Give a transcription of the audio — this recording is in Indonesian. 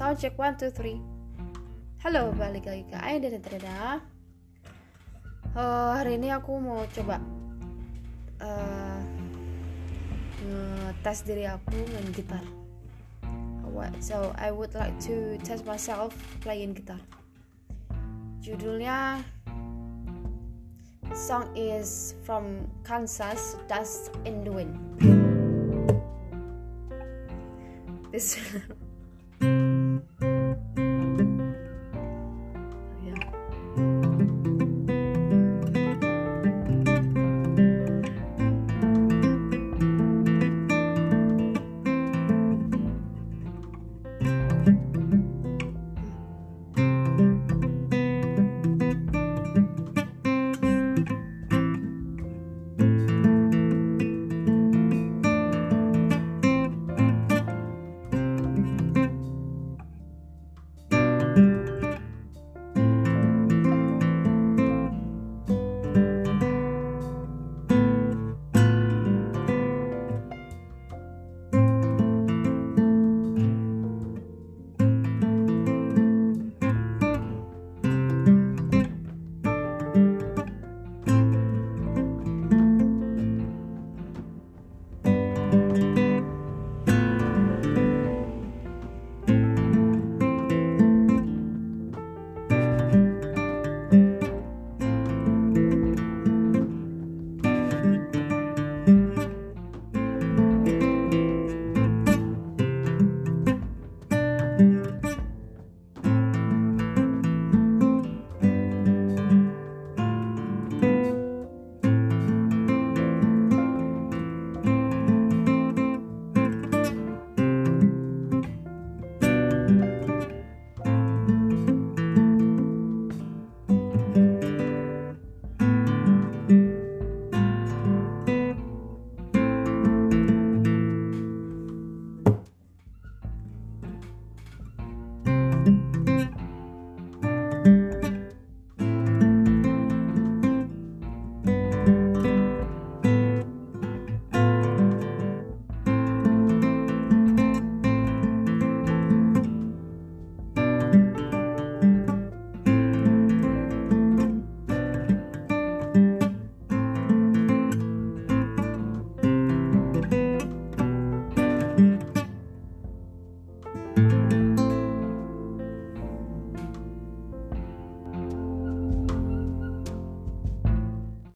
Sound check 1, 2, 3. Halo, balik lagi ke Aida dan Treda. Hari ini aku mau coba ngetes diri aku main gitar. So I would like to test myself playing guitar. Judulnya song is from Kansas, Dust in the Wind. This